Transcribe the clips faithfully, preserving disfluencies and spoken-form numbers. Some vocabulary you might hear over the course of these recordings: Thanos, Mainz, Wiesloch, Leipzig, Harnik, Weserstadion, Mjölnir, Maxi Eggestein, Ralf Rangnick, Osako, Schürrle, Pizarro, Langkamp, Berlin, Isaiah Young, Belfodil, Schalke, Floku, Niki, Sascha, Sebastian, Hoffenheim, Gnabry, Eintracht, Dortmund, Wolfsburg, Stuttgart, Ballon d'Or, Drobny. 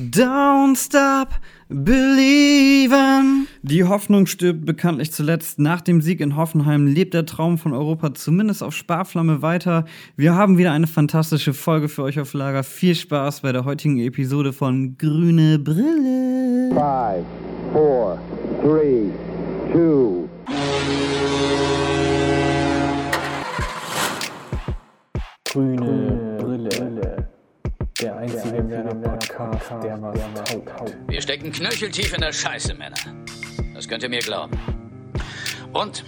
Don't stop believing. Die Hoffnung stirbt bekanntlich zuletzt. Nach dem Sieg in Hoffenheim lebt der Traum von Europa zumindest auf Sparflamme weiter. Wir haben wieder eine fantastische Folge für euch auf Lager. Viel Spaß bei der heutigen Episode von Grüne Brille. Five, four, three, two. Grüne Brille. Der einzige Werder-Podcast, der, der was taugt. Wir stecken knöcheltief in der Scheiße, Männer. Das könnt ihr mir glauben. Und?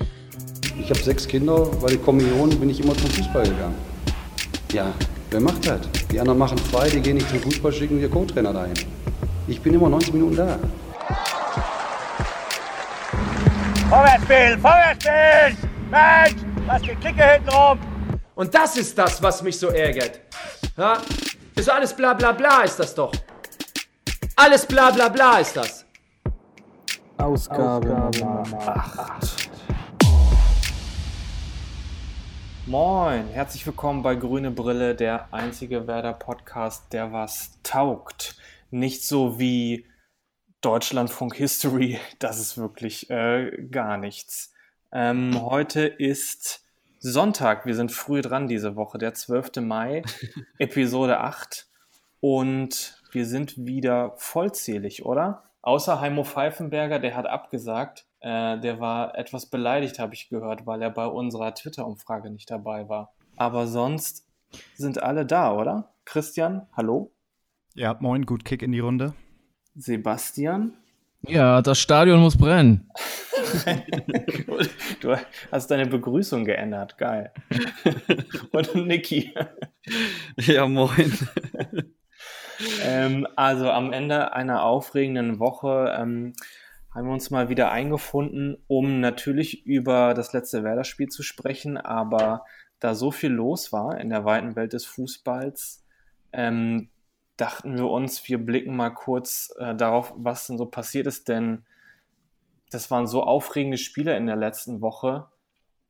Ich habe sechs Kinder, weil ich Kommunion bin ich immer zum Fußball gegangen. Ja, wer macht das? Die anderen machen zwei, die gehen nicht zum Fußball, schicken wir Co-Trainer dahin. Ich bin immer neunzig Minuten da. Vorwärts spielen, vorwärts spielen! Mensch, was gekicke hinten rum! Und das ist das, was mich so ärgert. Ja? Ist alles bla bla bla ist das doch. Alles bla bla bla ist das. Ausgabe acht. Moin, herzlich willkommen bei Grüne Brille, der einzige Werder-Podcast, der was taugt. Nicht so wie Deutschlandfunk History, das ist wirklich äh, gar nichts. Ähm, heute ist Sonntag, wir sind früh dran diese Woche, der zwölfter Mai, Episode acht, und wir sind wieder vollzählig, oder? Außer Heimo Pfeifenberger, der hat abgesagt, äh, der war etwas beleidigt, habe ich gehört, weil er bei unserer Twitter-Umfrage nicht dabei war. Aber sonst sind alle da, oder? Christian, hallo? Ja, moin, gut Kick in die Runde. Sebastian? Ja, das Stadion muss brennen. Du hast deine Begrüßung geändert, geil. Und Niki. Ja, moin. ähm, also am Ende einer aufregenden Woche ähm, haben wir uns mal wieder eingefunden, um natürlich über das letzte Werder-Spiel zu sprechen, aber da so viel los war in der weiten Welt des Fußballs, ähm, dachten wir uns, wir blicken mal kurz äh, darauf, was denn so passiert ist, denn das waren so aufregende Spiele in der letzten Woche.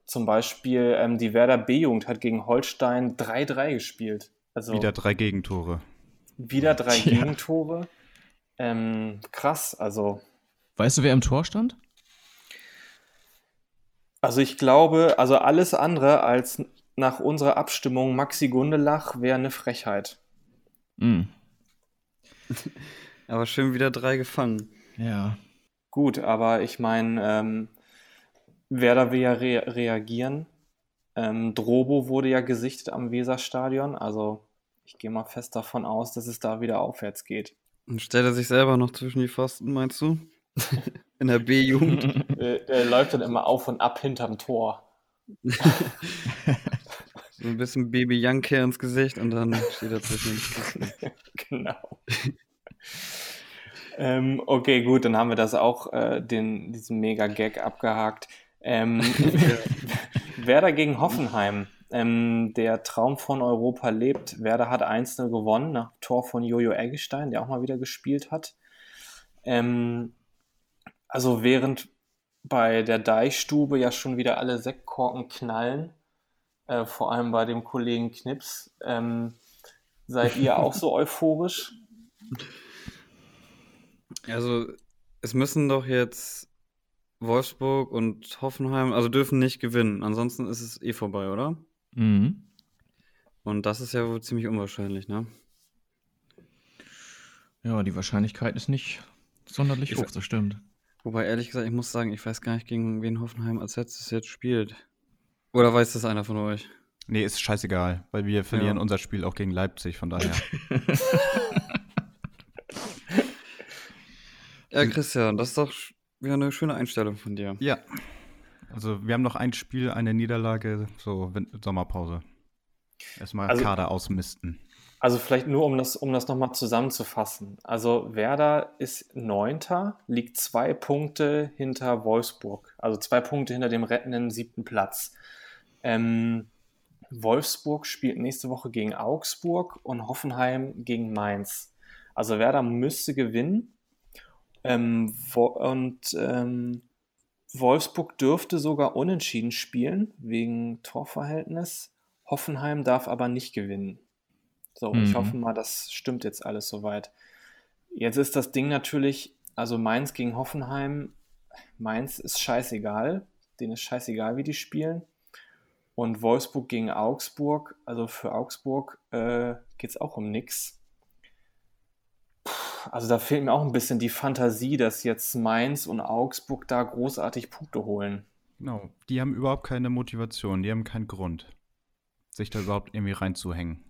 Zum Beispiel ähm, die Werder B-Jugend hat gegen Holstein drei drei gespielt. Also wieder drei Gegentore. Wieder drei ja. Gegentore. Ähm, krass, also. Weißt du, wer im Tor stand? Also ich glaube, also alles andere als nach unserer Abstimmung Maxi Gundelach wäre eine Frechheit. Mhm. Aber schön wieder drei gefangen. Ja. Gut, aber ich meine, ähm, Werder will ja re- reagieren. Ähm, Drobo wurde ja gesichtet am Weserstadion, also ich gehe mal fest davon aus, dass es da wieder aufwärts geht. Und stellt er sich selber noch zwischen die Pfosten, meinst du? In der B-Jugend? er, er läuft dann immer auf und ab hinterm Tor. So ein bisschen Baby Janke ins Gesicht und dann steht er zwischen den Pfosten. Genau. Ähm, okay, gut, dann haben wir das auch, äh, den, diesen Mega-Gag abgehakt. Ähm, Werder gegen Hoffenheim. Ähm, der Traum von Europa lebt. Werder hat eins null gewonnen nach Tor von Jojo Eggestein, der auch mal wieder gespielt hat. Ähm, also während bei der Deichstube ja schon wieder alle Sektkorken knallen, äh, vor allem bei dem Kollegen Knips, ähm, seid ihr auch so euphorisch? Also, es müssen doch jetzt Wolfsburg und Hoffenheim, also dürfen nicht gewinnen. Ansonsten ist es eh vorbei, oder? Mhm. Und das ist ja wohl ziemlich unwahrscheinlich, ne? Ja, die Wahrscheinlichkeit ist nicht sonderlich ich hoch, das stimmt. Wobei, ehrlich gesagt, ich muss sagen, ich weiß gar nicht, gegen wen Hoffenheim als letztes jetzt spielt. Oder weiß das einer von euch? Nee, ist scheißegal, weil wir verlieren ja unser Spiel auch gegen Leipzig, von daher. Ja, Christian, das ist doch wieder eine schöne Einstellung von dir. Ja, also wir haben noch ein Spiel, eine Niederlage, so Sommerpause. Erstmal also, Kader ausmisten. Also vielleicht nur, um das, um das nochmal zusammenzufassen. Also Werder ist Neunter, liegt zwei Punkte hinter Wolfsburg. Also zwei Punkte hinter dem rettenden siebten Platz. Ähm, Wolfsburg spielt nächste Woche gegen Augsburg und Hoffenheim gegen Mainz. Also Werder müsste gewinnen. Ähm, wo, und ähm, Wolfsburg dürfte sogar unentschieden spielen wegen Torverhältnis. Hoffenheim darf aber nicht gewinnen. So, mhm. Ich hoffe mal, das stimmt jetzt alles soweit. Jetzt ist das Ding natürlich, also Mainz gegen Hoffenheim, Mainz ist scheißegal, denen ist scheißegal, wie die spielen. Und Wolfsburg gegen Augsburg, also für Augsburg äh, geht es auch um nix. Puh, also da fehlt mir auch ein bisschen die Fantasie, dass jetzt Mainz und Augsburg da großartig Punkte holen. Genau, no, die haben überhaupt keine Motivation, die haben keinen Grund, sich da überhaupt irgendwie reinzuhängen.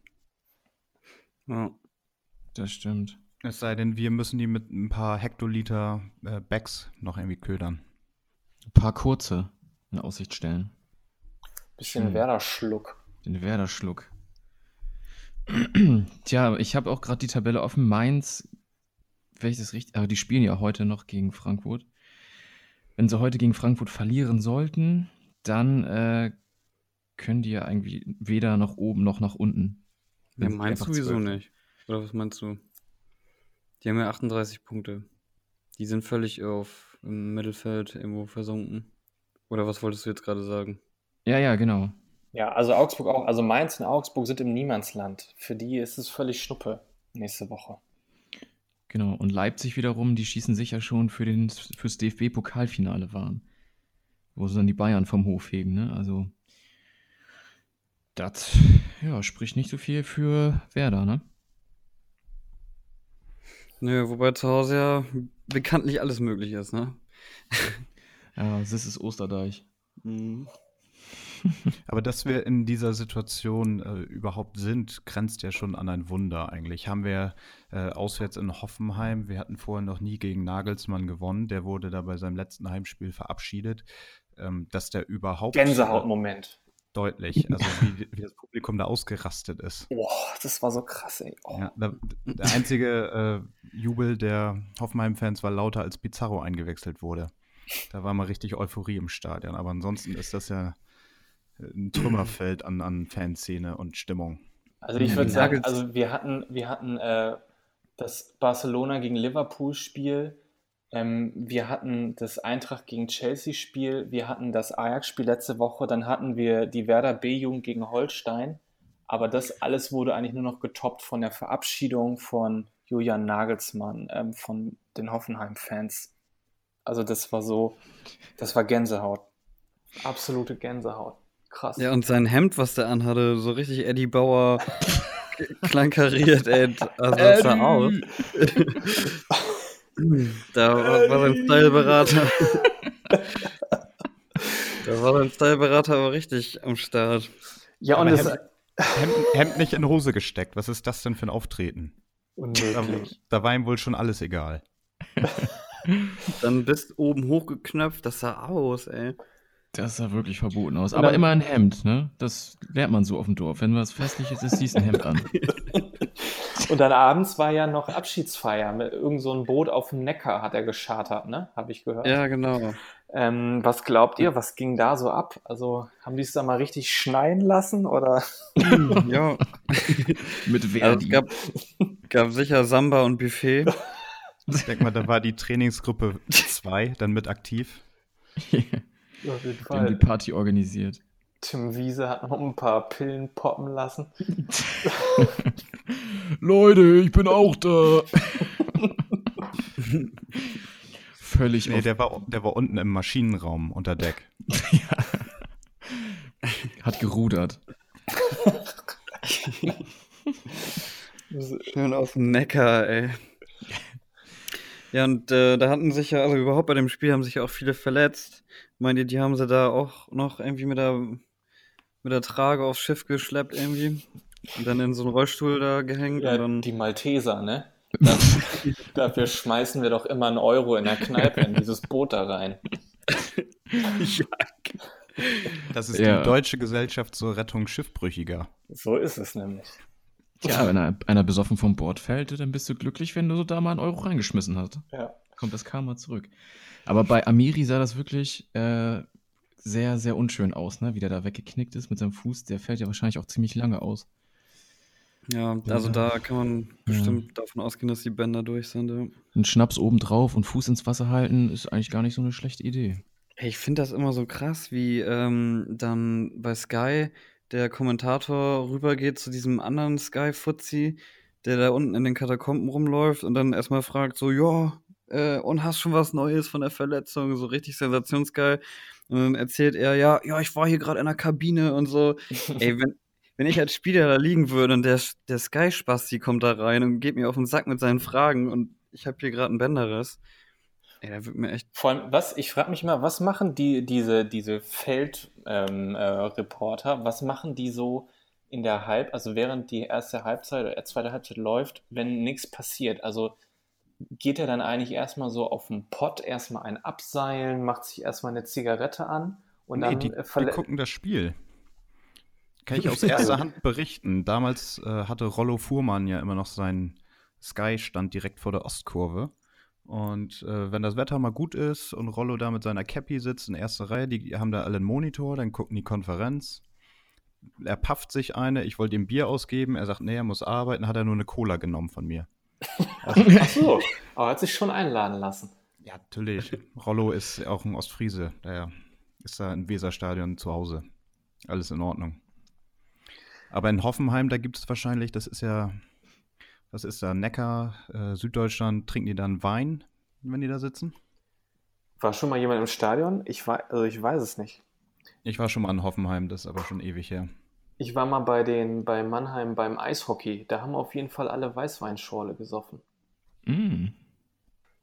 Ja, das stimmt. Es sei denn, wir müssen die mit ein paar Hektoliter äh, Bags noch irgendwie ködern. Ein paar kurze in Aussicht stellen. Bisschen hm. Werder-Schluck. Den Werder-Schluck. Tja, ich habe auch gerade die Tabelle offen. Mainz, wenn ich das richtig... Aber die spielen ja heute noch gegen Frankfurt. Wenn sie heute gegen Frankfurt verlieren sollten, dann äh, können die ja irgendwie weder nach oben noch nach unten. Ja, Mainz sowieso nicht. Oder was meinst du? Die haben ja achtunddreißig Punkte. Die sind völlig auf im Mittelfeld irgendwo versunken. Oder was wolltest du jetzt gerade sagen? Ja, ja, genau. Ja, also Augsburg auch, also Mainz und Augsburg sind im Niemandsland. Für die ist es völlig Schnuppe nächste Woche. Genau, und Leipzig wiederum, die schießen sich ja schon für den, fürs D F B-Pokalfinale waren. Wo sie dann die Bayern vom Hof hegen, ne? Also das, ja, spricht nicht so viel für Werder, ne? Nö, wobei zu Hause ja bekanntlich alles möglich ist, ne? Ja, das ist Osterdeich. Mhm. Aber dass wir in dieser Situation äh, überhaupt sind, grenzt ja schon an ein Wunder eigentlich. Haben wir äh, auswärts in Hoffenheim, wir hatten vorher noch nie gegen Nagelsmann gewonnen, der wurde da bei seinem letzten Heimspiel verabschiedet, ähm, dass der überhaupt... Gänsehautmoment. Deutlich, also wie, wie das Publikum da ausgerastet ist. Boah, das war so krass, ey. Oh. Ja, der, der einzige äh, Jubel der Hoffenheim-Fans war lauter, als Pizarro eingewechselt wurde. Da war mal richtig Euphorie im Stadion, aber ansonsten ist das ja ein Trümmerfeld an, an Fanszene und Stimmung. Also ich würde sagen, also wir hatten, wir hatten äh, das Barcelona gegen Liverpool-Spiel, ähm, wir hatten das Eintracht gegen Chelsea-Spiel, wir hatten das Ajax-Spiel letzte Woche, dann hatten wir die Werder B-Jugend gegen Holstein, aber das alles wurde eigentlich nur noch getoppt von der Verabschiedung von Julian Nagelsmann, ähm, von den Hoffenheim-Fans. Also das war so, das war Gänsehaut. Absolute Gänsehaut. Krass. Ja, und sein Hemd, was der anhatte, so richtig Eddie Bauer kleinkariert, ey, also das sah aus. Da war, war sein Styleberater. Da war sein Styleberater aber richtig am Start. Ja, und das Hemd, Hemd, Hemd nicht in Hose gesteckt. Was ist das denn für ein Auftreten? Unmöglich. Da, da war ihm wohl schon alles egal. Dann bist oben hochgeknöpft, das sah aus, ey. Das sah wirklich verboten aus. Aber immer ein Hemd, ne? Das lernt man so auf dem Dorf. Wenn was Festliches ist, ziehst du ein Hemd an. Und dann abends war ja noch Abschiedsfeier. Mit irgend so einem Boot auf dem Neckar hat er geschartert, ne? Habe ich gehört. Ja, genau. Ähm, was glaubt ihr? Was ging da so ab? Also haben die es da mal richtig schneien lassen? Oder? Ja. Mit Verdi. Es gab, gab sicher Samba und Buffet. Ich denke mal, da war die Trainingsgruppe zwei dann mit aktiv. Ja. Auf jeden Fall. Die haben die Party organisiert. Tim Wiese hat noch ein paar Pillen poppen lassen. Leute, ich bin auch da. Völlig. Nee, der war, der war unten im Maschinenraum unter Deck. Ja. Hat gerudert. Schön auf dem Neckar, ey. Ja, und äh, da hatten sich ja, also überhaupt bei dem Spiel haben sich ja auch viele verletzt. Meint ihr, die haben sie da auch noch irgendwie mit der, mit der Trage aufs Schiff geschleppt irgendwie? Und dann in so einen Rollstuhl da gehängt? Ja, und dann die Malteser, ne? Dafür, dafür schmeißen wir doch immer einen Euro in der Kneipe in dieses Boot da rein. Ja. Das ist ja die deutsche Gesellschaft zur Rettung Schiffbrüchiger. So ist es nämlich. Ja, wenn einer, einer besoffen vom Bord fällt, dann bist du glücklich, wenn du so da mal einen Euro reingeschmissen hast. Ja. Kommt das Karma zurück. Aber bei Amiri sah das wirklich äh, sehr, sehr unschön aus, ne? Wie der da weggeknickt ist mit seinem Fuß. Der fällt ja wahrscheinlich auch ziemlich lange aus. Ja, also ja. Da kann man bestimmt ja. davon ausgehen, dass die Bänder durch sind. Ja. Ein Schnaps obendrauf und Fuß ins Wasser halten ist eigentlich gar nicht so eine schlechte Idee. Ich finde das immer so krass, wie ähm, dann bei Sky der Kommentator rübergeht zu diesem anderen Sky-Fuzzi, der da unten in den Katakomben rumläuft und dann erstmal fragt so, ja, äh, und hast schon was Neues von der Verletzung, so richtig sensationsgeil. Und dann erzählt er, ja, ja, ich war hier gerade in der Kabine und so. Ey, wenn, wenn ich als Spieler da liegen würde und der, der Sky-Spasti kommt da rein und geht mir auf den Sack mit seinen Fragen und ich habe hier gerade einen Bänderriss. Ey, da wird mir echt... Vor allem, was, ich frage mich immer, was machen die, diese, diese Feldreporter, ähm, äh, was machen die so in der Halb, also während die erste Halbzeit oder zweite Halbzeit läuft, wenn nichts passiert? Also geht er dann eigentlich erstmal so auf den Pott, erstmal einen abseilen, macht sich erstmal eine Zigarette an und nee, dann... Die, verle- die gucken das Spiel. Kann ich aus erster Hand berichten. Damals äh, hatte Rollo Fuhrmann ja immer noch seinen Sky-Stand direkt vor der Ostkurve. Und äh, wenn das Wetter mal gut ist und Rollo da mit seiner Cappy sitzt in erster Reihe, die haben da alle einen Monitor, dann gucken die Konferenz. Er pafft sich eine, ich wollte ihm Bier ausgeben, er sagt, nee, er muss arbeiten, hat er nur eine Cola genommen von mir. Also, ach so, aber hat sich schon einladen lassen. Ja, natürlich. Rollo ist auch ein Ostfriese, der ist da im Weserstadion zu Hause. Alles in Ordnung. Aber in Hoffenheim, da gibt es wahrscheinlich, das ist ja... Das ist da Neckar, äh, Süddeutschland, trinken die dann Wein, wenn die da sitzen? War schon mal jemand im Stadion? Ich war, also ich weiß es nicht. Ich war schon mal in Hoffenheim, das ist aber schon ewig her. Ich war mal bei den, bei Mannheim beim Eishockey. Da haben auf jeden Fall alle Weißweinschorle gesoffen. Mm.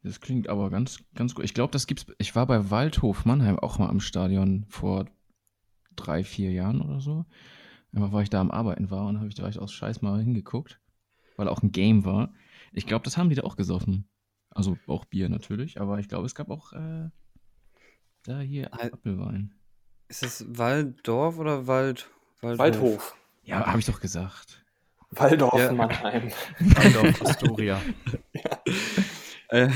Das klingt aber ganz, ganz gut. Ich glaube, das gibt's. Ich war bei Waldhof Mannheim auch mal im Stadion vor drei, vier Jahren oder so. Einmal war ich da am Arbeiten war und habe ich da aus Scheiß mal hingeguckt. Weil auch ein Game war. Ich glaube, das haben die da auch gesoffen. Also auch Bier natürlich, aber ich glaube, es gab auch äh, da hier Al- Apfelwein. Ist es Walddorf oder Wald? Waldhof? Waldhof. Ja, habe ich doch gesagt. Waldorf, ja. Mannheim. Waldorf, Astoria. Ja. Äh,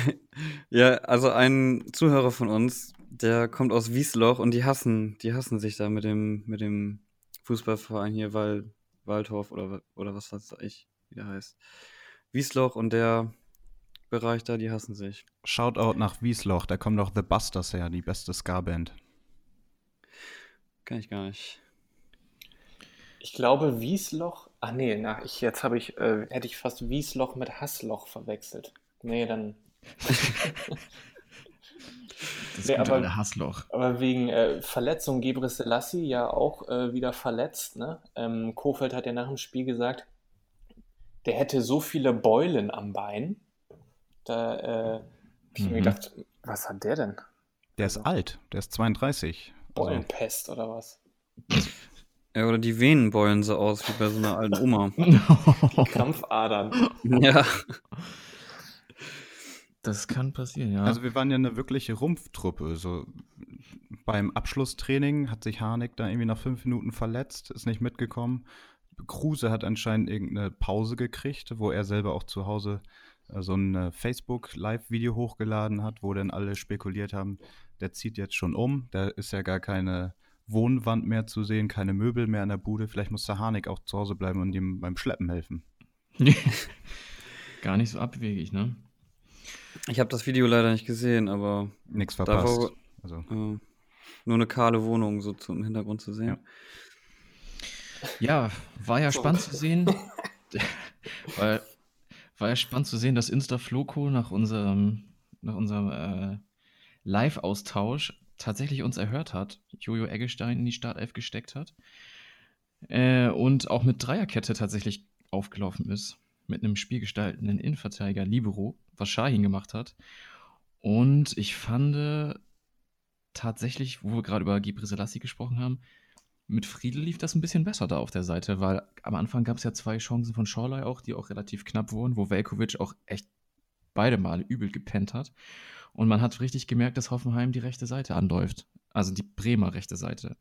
ja, also ein Zuhörer von uns, der kommt aus Wiesloch und die hassen, die hassen sich da mit dem, mit dem Fußballverein hier, Wald, Waldhof oder, oder was weiß ich. Wie der heißt. Wiesloch und der Bereich da, die hassen sich. Shoutout nach Wiesloch, da kommen doch The Busters her, die beste Ska-Band. Kann ich gar nicht. Ich glaube, Wiesloch. Ach nee, na, ich, jetzt habe ich, äh, hätte ich fast Wiesloch mit Hassloch verwechselt. Nee, dann. Das nee, aber, eine Hassloch. Aber wegen äh, Verletzung Gebre Selassie ja auch äh, wieder verletzt, ne? Ähm, Kofeld hat ja nach dem Spiel gesagt, der hätte so viele Beulen am Bein. Da äh, habe ich mhm. mir gedacht, was hat der denn? Der ist also alt, der ist zweiunddreißig. Beulenpest also. Oder was? Ja, oder die Venen beulen so aus wie bei so einer alten Oma. Die Krampfadern. Ja. Das kann passieren, ja. Also wir waren ja eine wirkliche Rumpftruppe. So beim Abschlusstraining hat sich Harnik da irgendwie nach fünf Minuten verletzt, ist nicht mitgekommen. Kruse hat anscheinend irgendeine Pause gekriegt, wo er selber auch zu Hause so ein Facebook-Live-Video hochgeladen hat, wo dann alle spekuliert haben, der zieht jetzt schon um, da ist ja gar keine Wohnwand mehr zu sehen, keine Möbel mehr in der Bude, vielleicht muss der Harnik auch zu Hause bleiben und ihm beim Schleppen helfen. Gar nicht so abwegig, ne? Ich habe das Video leider nicht gesehen, aber... Nichts verpasst. Davor, also. äh, nur eine kahle Wohnung so zum Hintergrund zu sehen. Ja. Ja, war ja spannend zu sehen, war, war ja spannend zu sehen, dass Insta-Floco nach unserem, nach unserem äh, Live-Austausch tatsächlich uns erhört hat, Jojo Eggestein in die Startelf gesteckt hat äh, und auch mit Dreierkette tatsächlich aufgelaufen ist, mit einem spielgestaltenden Innenverteidiger Libero, was Shahin gemacht hat. Und ich fand tatsächlich, wo wir gerade über Gebre Selassie gesprochen haben, mit Friedel lief das ein bisschen besser da auf der Seite, weil am Anfang gab es ja zwei Chancen von Schorlei auch, die auch relativ knapp wurden, wo Velkovic auch echt beide Male übel gepennt hat. Und man hat richtig gemerkt, dass Hoffenheim die rechte Seite anläuft. Also die Bremer rechte Seite.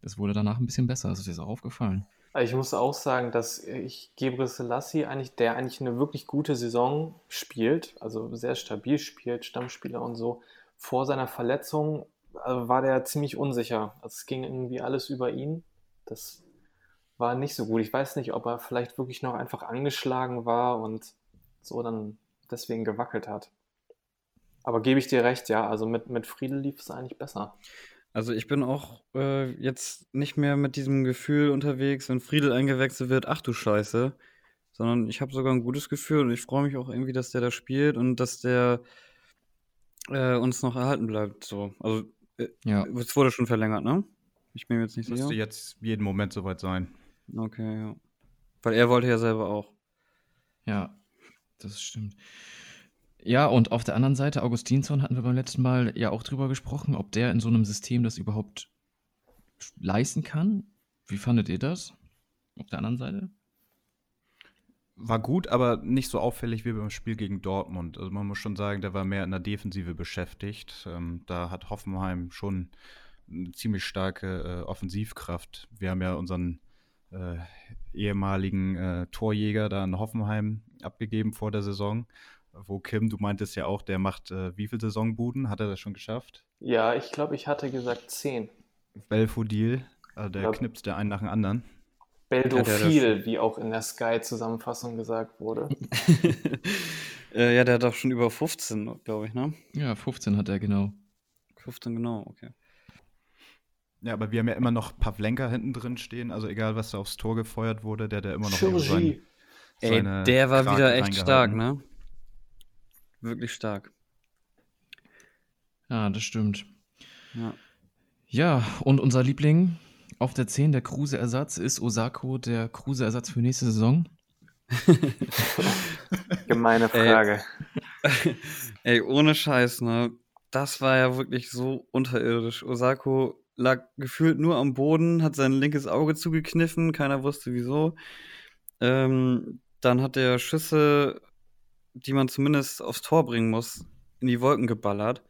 Das wurde danach ein bisschen besser, das ist jetzt auch aufgefallen. Ich muss auch sagen, dass ich Gebre Selassie eigentlich, der eigentlich eine wirklich gute Saison spielt, also sehr stabil spielt, Stammspieler und so, vor seiner Verletzung war der ziemlich unsicher. Also es ging irgendwie alles über ihn. Das war nicht so gut. Ich weiß nicht, ob er vielleicht wirklich noch einfach angeschlagen war und so dann deswegen gewackelt hat. Aber gebe ich dir recht, ja. Also mit, mit Friedel lief es eigentlich besser. Also ich bin auch äh, jetzt nicht mehr mit diesem Gefühl unterwegs, wenn Friedel eingewechselt wird, ach du Scheiße. sondern ich habe sogar ein gutes Gefühl und ich freue mich auch irgendwie, dass der da spielt und dass der äh, uns noch erhalten bleibt. So. Also äh, ja. Es wurde schon verlängert, ne? Ich bin mir jetzt nicht Müsste sicher. Müsste jetzt jeden Moment soweit sein. Okay, ja. Weil er wollte ja selber auch. Ja, das stimmt. Ja, und auf der anderen Seite, Augustinsson hatten wir beim letzten Mal ja auch drüber gesprochen, ob der in so einem System das überhaupt leisten kann. Wie fandet ihr das? Auf der anderen Seite? War gut, aber nicht so auffällig wie beim Spiel gegen Dortmund. Also man muss schon sagen, der war mehr in der Defensive beschäftigt. Ähm, da hat Hoffenheim schon eine ziemlich starke äh, Offensivkraft. Wir haben ja unseren äh, ehemaligen äh, Torjäger da in Hoffenheim abgegeben vor der Saison. Wo Kim, du meintest ja auch, der macht äh, wie viele Saisonbuden? Hat er das schon geschafft? Ja, ich glaube, ich hatte gesagt zehn. Belfodil, also der knipst der einen nach dem anderen. Beldophil, wie auch in der Sky-Zusammenfassung gesagt wurde. äh, ja, der hat doch schon über fünfzehn, glaube ich, ne? Ja, fünfzehn hat er, genau. fünfzehn, genau, okay. Ja, aber wir haben ja immer noch Pavlenka hinten drin stehen, also egal, was da aufs Tor gefeuert wurde, der der immer noch über seine, seine Ey, der war Kragen wieder echt stark, ne? Wirklich stark. Ja, das stimmt. Ja. Ja, und unser Liebling auf der zehn, der Kruse-Ersatz, ist Osako der Kruse-Ersatz für nächste Saison? Gemeine Frage. Ey. Ey, ohne Scheiß, ne? Das war ja wirklich so unterirdisch. Osako lag gefühlt nur am Boden, hat sein linkes Auge zugekniffen, keiner wusste wieso. Ähm, dann hat der Schüsse, die man zumindest aufs Tor bringen muss, in die Wolken geballert.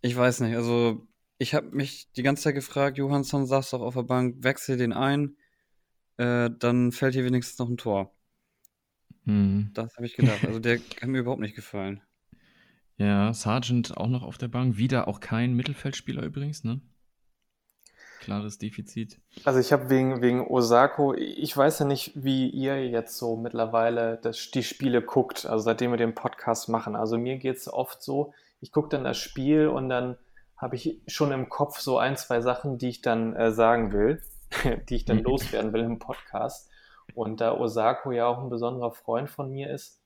Ich weiß nicht, also ich habe mich die ganze Zeit gefragt, Johannsson, saß doch auf der Bank, wechsel den ein, äh, dann fällt hier wenigstens noch ein Tor. Hm. Das habe ich gedacht, also der hat mir überhaupt nicht gefallen. Ja, Sargent auch noch auf der Bank, wieder auch kein Mittelfeldspieler übrigens, ne? Klares Defizit. Also ich habe wegen, wegen Osako, ich weiß ja nicht, wie ihr jetzt so mittlerweile das, die Spiele guckt, also seitdem wir den Podcast machen. Also mir geht es oft so, ich gucke dann das Spiel und dann habe ich schon im Kopf so ein, zwei Sachen, die ich dann äh, sagen will, die ich dann loswerden will im Podcast. Und da Osako ja auch ein besonderer Freund von mir ist,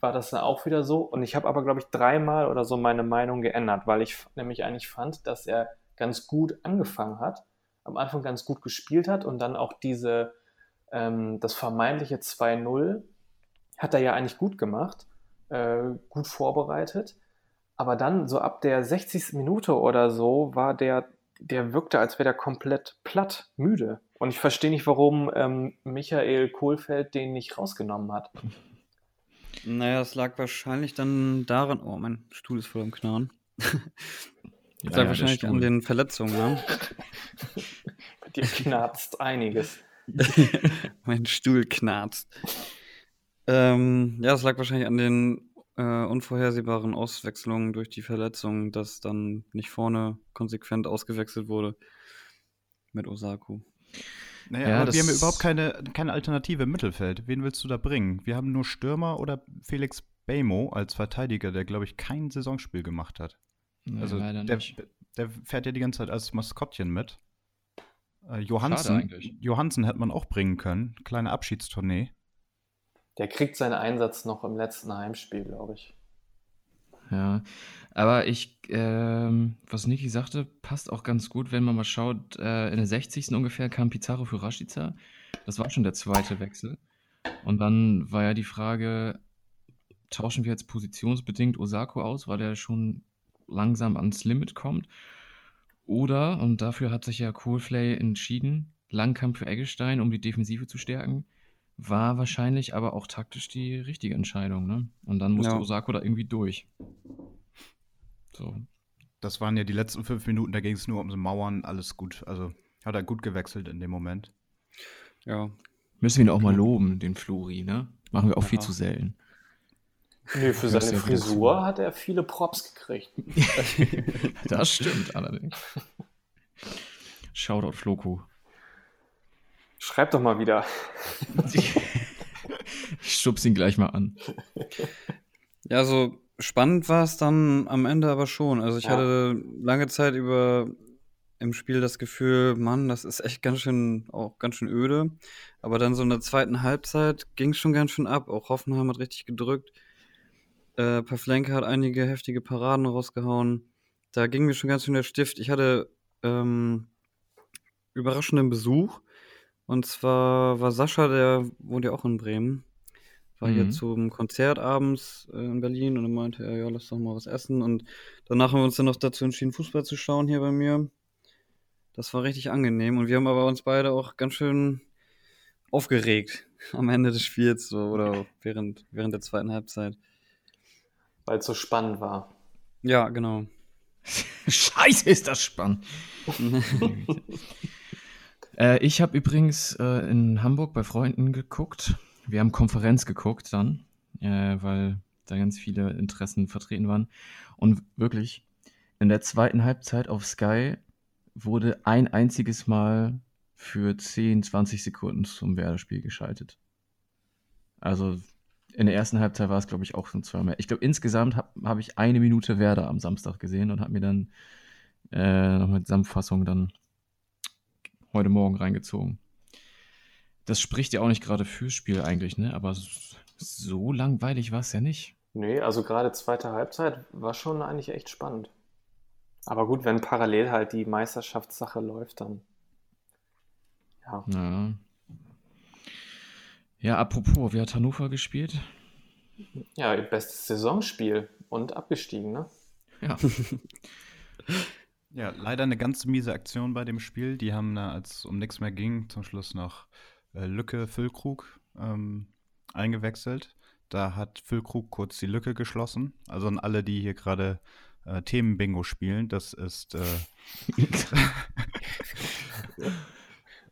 war das dann auch wieder so. Und ich habe aber, glaube ich, dreimal oder so meine Meinung geändert, weil ich f- nämlich eigentlich fand, dass er ganz gut angefangen hat, am Anfang ganz gut gespielt hat und dann auch diese, ähm, das vermeintliche zwei null hat er ja eigentlich gut gemacht, äh, gut vorbereitet, aber dann so ab der sechzigsten Minute oder so war der, der wirkte, als wäre der komplett platt, müde. Und ich verstehe nicht, warum ähm, Michael Kohlfeld den nicht rausgenommen hat. Naja, das lag wahrscheinlich dann daran, oh, mein Stuhl ist voll am Knarren. Das ja, wahrscheinlich das an den Verletzungen, ne? Bei dir knarzt einiges. Mein Stuhl knarzt. Ähm, ja, es lag wahrscheinlich an den äh, unvorhersehbaren Auswechslungen durch die Verletzung, dass dann nicht vorne konsequent ausgewechselt wurde mit Osako. Naja, ja, aber wir haben ja überhaupt keine, keine Alternative im Mittelfeld. Wen willst du da bringen? Wir haben nur Stürmer oder Felix Beimo als Verteidiger, der, glaube ich, kein Saisonspiel gemacht hat. Also nee, der, der fährt ja die ganze Zeit als Maskottchen mit. Äh, Johannsson, Johannsson hätte man auch bringen können. Kleine Abschiedstournee. Der kriegt seinen Einsatz noch im letzten Heimspiel, glaube ich. Ja, aber ich, ähm, was Niki sagte, passt auch ganz gut, wenn man mal schaut, äh, in der sechzigsten ungefähr kam Pizarro für Rashica. Das war schon der zweite Wechsel. Und dann war ja die Frage, tauschen wir jetzt positionsbedingt Osako aus, weil der schon langsam ans Limit kommt. Oder, und dafür hat sich ja Kohlfley entschieden, Langkamp für Eggestein, um die Defensive zu stärken, war wahrscheinlich aber auch taktisch die richtige Entscheidung, ne? Und dann musste ja Osako da irgendwie durch. So. Das waren ja die letzten fünf Minuten, da ging es nur ums Mauern, alles gut. Also hat er gut gewechselt in dem Moment. Ja. Müssen wir ihn auch mal loben, den Flori, ne? Machen wir auch ja. viel zu selten. Nee, für seine ja Frisur gut. Hat er viele Props gekriegt. Das stimmt allerdings. Shoutout Floku. Schreib doch mal wieder. Ich schub's ihn gleich mal an. Ja, also spannend war es dann am Ende aber schon. Also ich ja. hatte lange Zeit über im Spiel das Gefühl, Mann, das ist echt ganz schön, auch ganz schön öde. Aber dann so in der zweiten Halbzeit ging es schon ganz schön ab. Auch Hoffenheim hat richtig gedrückt. Äh, Pavlenka hat einige heftige Paraden rausgehauen. Da ging mir schon ganz schön der Stift. Ich hatte ähm, überraschenden Besuch. Und zwar war Sascha, der wohnt ja auch in Bremen, war mhm. hier zum Konzert abends äh, in Berlin und er meinte, ja, lass doch mal was essen. Und danach haben wir uns dann noch dazu entschieden, Fußball zu schauen hier bei mir. Das war richtig angenehm. Und wir haben aber uns beide auch ganz schön aufgeregt am Ende des Spiels so, oder während, während der zweiten Halbzeit. Weil es so spannend war. Ja, genau. Scheiße, ist das spannend. äh, ich habe übrigens äh, in Hamburg bei Freunden geguckt. Wir haben Konferenz geguckt dann, äh, weil da ganz viele Interessen vertreten waren. Und wirklich, in der zweiten Halbzeit auf Sky wurde ein einziges Mal für zehn, zwanzig Sekunden zum Werder-Spiel geschaltet. Also in der ersten Halbzeit war es, glaube ich, auch schon zweimal. Ich glaube, insgesamt habe hab ich eine Minute Werder am Samstag gesehen und habe mir dann äh, noch eine Zusammenfassung dann heute Morgen reingezogen. Das spricht ja auch nicht gerade fürs Spiel eigentlich, ne? Aber so langweilig war es ja nicht. Nee, also gerade zweite Halbzeit war schon eigentlich echt spannend. Aber gut, wenn parallel halt die Meisterschaftssache läuft, dann ja. Ja, ja apropos, wie hat Hannover gespielt? Ja, ihr bestes Saisonspiel und abgestiegen, ne? Ja. Ja, leider eine ganz miese Aktion bei dem Spiel. Die haben, da, als es um nichts mehr ging, zum Schluss noch äh, Lücke Füllkrug ähm, eingewechselt. Da hat Füllkrug kurz die Lücke geschlossen. Also an alle, die hier gerade Äh, Themen-Bingo spielen, das ist äh,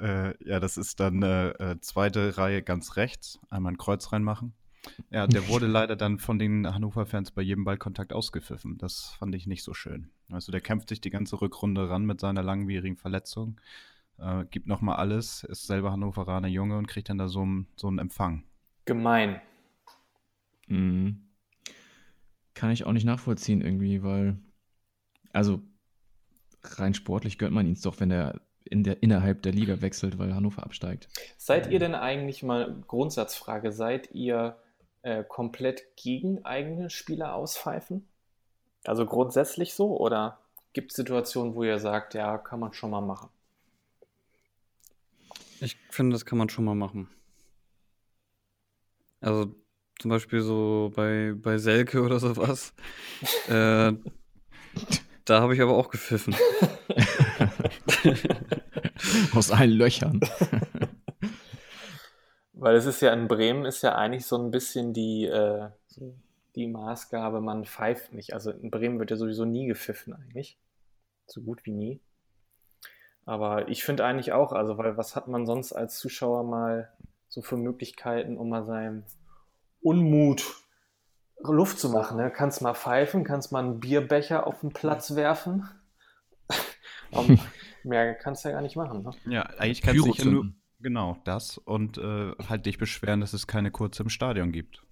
äh, ja, das ist dann äh, zweite Reihe ganz rechts, einmal ein Kreuz reinmachen. Ja, der wurde leider dann von den Hannover-Fans bei jedem Ballkontakt ausgepfiffen. Das fand ich nicht so schön. Also der kämpft sich die ganze Rückrunde ran mit seiner langwierigen Verletzung, äh, gibt nochmal alles, ist selber Hannoveraner Junge und kriegt dann da so, so einen Empfang. Gemein. Mhm. Kann ich auch nicht nachvollziehen irgendwie, weil, also rein sportlich gönnt man ihn doch, wenn er in der, innerhalb der Liga wechselt, weil Hannover absteigt. Seid ähm. ihr denn eigentlich, mal Grundsatzfrage, seid ihr äh, komplett gegen eigene Spieler auspfeifen? Also grundsätzlich so, oder gibt es Situationen, wo ihr sagt, ja, kann man schon mal machen? Ich finde, das kann man schon mal machen. Also zum Beispiel so bei, bei Selke oder sowas. äh, da habe ich aber auch gepfiffen. Aus allen Löchern. Weil es ist ja in Bremen ist ja eigentlich so ein bisschen die, äh, die Maßgabe, man pfeift nicht. Also in Bremen wird ja sowieso nie gepfiffen eigentlich. So gut wie nie. Aber ich finde eigentlich auch, also weil was hat man sonst als Zuschauer mal so für Möglichkeiten, um mal seinem Unmut Luft zu machen, ne? Kannst mal pfeifen, kannst mal einen Bierbecher auf den Platz werfen. Mehr kannst du ja gar nicht machen. Ne? Ja, eigentlich kannst du nur genau das und äh, halt dich beschweren, dass es keine Kurze im Stadion gibt.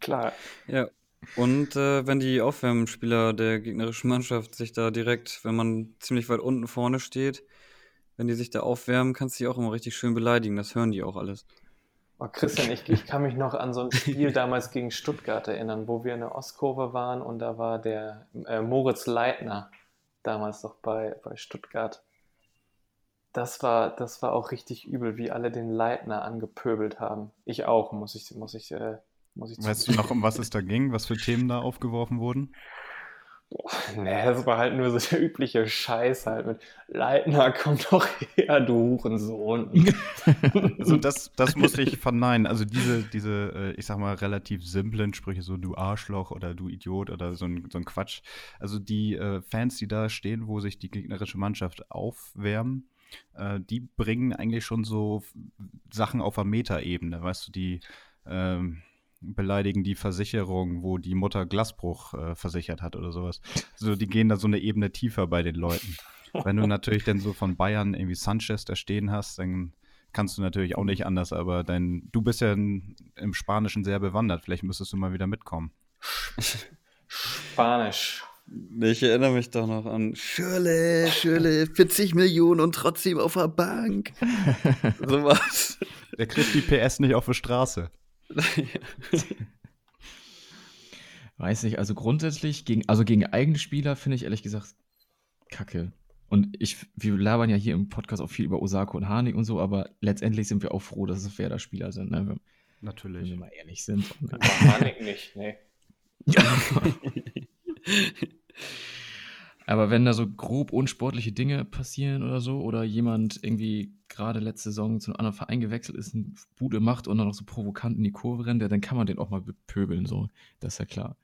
Klar. Ja. Und äh, wenn die Aufwärmspieler der gegnerischen Mannschaft sich da direkt, wenn man ziemlich weit unten vorne steht, wenn die sich da aufwärmen, kannst du die auch immer richtig schön beleidigen. Das hören die auch alles. Oh, Christian, ich, ich kann mich noch an so ein Spiel damals gegen Stuttgart erinnern, wo wir in der Ostkurve waren und da war der äh, Moritz Leitner damals noch bei, bei Stuttgart. Das war, das war auch richtig übel, wie alle den Leitner angepöbelt haben. Ich auch, muss ich, muss ich, äh, muss ich. Weißt du noch, um was es da ging? Was für Themen da aufgeworfen wurden? Boah, nee, das war halt nur so der übliche Scheiß halt mit Leitner, komm doch her, du Hurensohn. Also das, das muss ich verneinen. Also diese, diese, ich sag mal, relativ simplen Sprüche, so du Arschloch oder du Idiot oder so ein, so ein Quatsch. Also die äh, Fans, die da stehen, wo sich die gegnerische Mannschaft aufwärmen, äh, die bringen eigentlich schon so Sachen auf der Metaebene, weißt du, die ähm, beleidigen die Versicherung, wo die Mutter Glasbruch äh, versichert hat oder sowas. Also die gehen da so eine Ebene tiefer bei den Leuten. Wenn du natürlich dann so von Bayern irgendwie Sanchez da stehen hast, dann kannst du natürlich auch nicht anders, aber dein, du bist ja in, im Spanischen sehr bewandert. Vielleicht müsstest du mal wieder mitkommen. Spanisch. Ich erinnere mich doch noch an Schürrle, Schürrle, vierzig Millionen und trotzdem auf der Bank. So was. Der kriegt die P S nicht auf der Straße. Weiß nicht, also grundsätzlich, gegen, also gegen eigene Spieler finde ich ehrlich gesagt kacke. Und ich, wir labern ja hier im Podcast auch viel über Osako und Harnik und so, aber letztendlich sind wir auch froh, dass es Werder-Spieler sind. Ne? Wenn, Natürlich. Wenn wir mal ehrlich sind. Ne? Harnik nicht, ne? Aber wenn da so grob unsportliche Dinge passieren oder so, oder jemand irgendwie gerade letzte Saison zu einem anderen Verein gewechselt ist, eine Bude macht und dann noch so provokant in die Kurve rennt, dann kann man den auch mal bepöbeln, so. Das ist ja klar.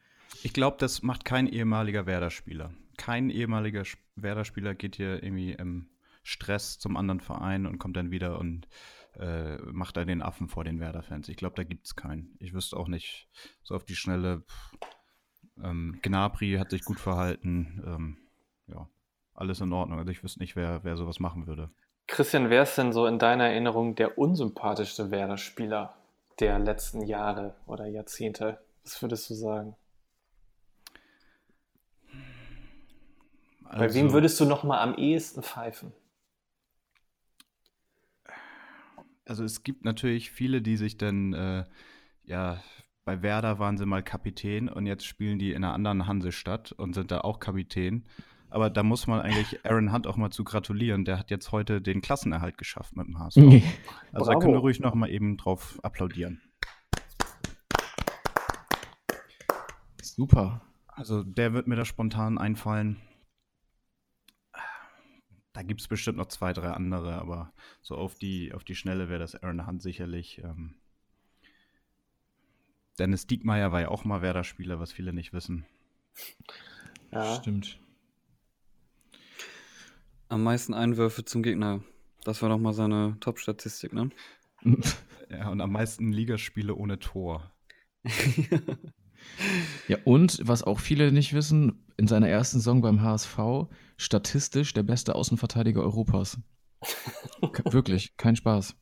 Ich glaube, das macht kein ehemaliger Werder-Spieler. Kein ehemaliger Werder-Spieler geht hier irgendwie im Stress zum anderen Verein und kommt dann wieder und äh, macht da den Affen vor den Werder-Fans. Ich glaube, da gibt's keinen. Ich wüsste auch nicht, so auf die Schnelle. Ähm, Gnabry hat sich gut verhalten. Ähm, ja, alles in Ordnung. Also ich wüsste nicht, wer, wer sowas machen würde. Christian, wer ist denn so in deiner Erinnerung der unsympathischste Werder-Spieler der letzten Jahre oder Jahrzehnte? Was würdest du sagen? Also, bei wem würdest du noch mal am ehesten pfeifen? Also es gibt natürlich viele, die sich dann, äh, ja, bei Werder waren sie mal Kapitän und jetzt spielen die in einer anderen Hansestadt und sind da auch Kapitän. Aber da muss man eigentlich Aaron Hunt auch mal zu gratulieren. Der hat jetzt heute den Klassenerhalt geschafft mit dem H S V. Also Bravo. Da können wir ruhig noch mal eben drauf applaudieren. Super. Also der wird mir da spontan einfallen. Da gibt es bestimmt noch zwei, drei andere, aber so auf die, auf die Schnelle wäre das Aaron Hunt sicherlich. Ähm, Dennis Diekmeyer war ja auch mal Werder-Spieler, was viele nicht wissen. Ja. Stimmt. Am meisten Einwürfe zum Gegner. Das war doch mal seine Top-Statistik, ne? Ja, und am meisten Ligaspiele ohne Tor. Ja, und was auch viele nicht wissen, in seiner ersten Saison beim H S V statistisch der beste Außenverteidiger Europas. Wirklich, kein Spaß.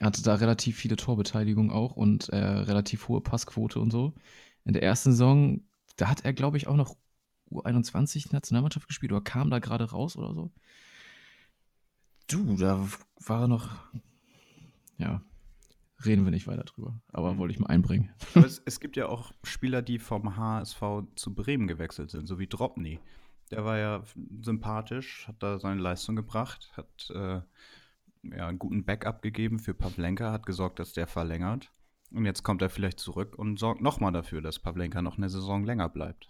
Er hatte da relativ viele Torbeteiligungen auch und äh, relativ hohe Passquote und so. In der ersten Saison, da hat er, glaube ich, auch noch U einundzwanzig-Nationalmannschaft gespielt oder kam da gerade raus oder so. Du, da war er noch, ja, reden wir nicht weiter drüber, aber wollte ich mal einbringen. Es, es gibt ja auch Spieler, die vom H S V zu Bremen gewechselt sind, so wie Drobny. Der war ja sympathisch, hat da seine Leistung gebracht, hat äh, ja, einen guten Backup gegeben für Pavlenka, hat gesorgt, dass der verlängert. Und jetzt kommt er vielleicht zurück und sorgt nochmal dafür, dass Pavlenka noch eine Saison länger bleibt.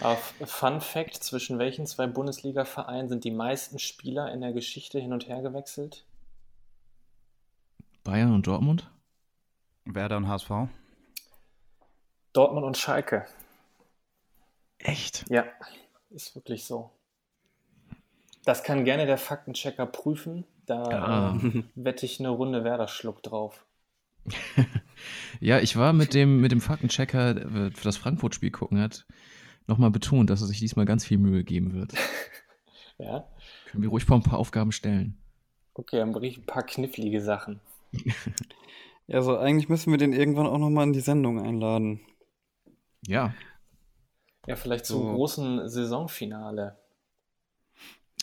Aber Fun Fact, zwischen welchen zwei Bundesliga-Vereinen sind die meisten Spieler in der Geschichte hin und her gewechselt? Bayern und Dortmund? Werder und H S V? Dortmund und Schalke. Echt? Ja, ist wirklich so. Das kann gerne der Faktenchecker prüfen. Da ah. äh, wette ich eine Runde Werder-Schluck drauf. Ja, ich war mit dem, mit dem Faktenchecker, der das Frankfurt-Spiel gucken hat, nochmal betont, dass er sich diesmal ganz viel Mühe geben wird. Ja. Können wir ruhig mal ein paar Aufgaben stellen. Okay, dann bringe ich ein paar knifflige Sachen. Ja, so eigentlich müssen wir den irgendwann auch nochmal in die Sendung einladen. Ja. Ja, vielleicht so. Zum großen Saisonfinale.